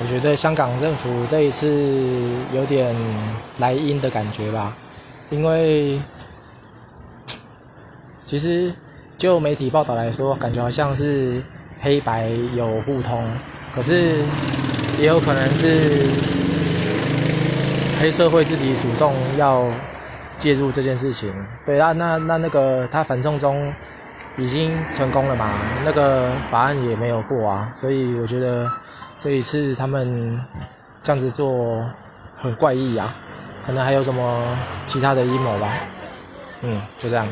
我觉得香港政府这一次有点来阴的感觉吧，因为其实就媒体报道来说，感觉好像是黑白有互通，可是也有可能是黑社会自己主动要介入这件事情。对啊，那个他反送中已经成功了嘛，那个法案也没有过啊，所以我觉得这一次他们这样子做很怪异啊，可能还有什么其他的阴谋吧。就这样。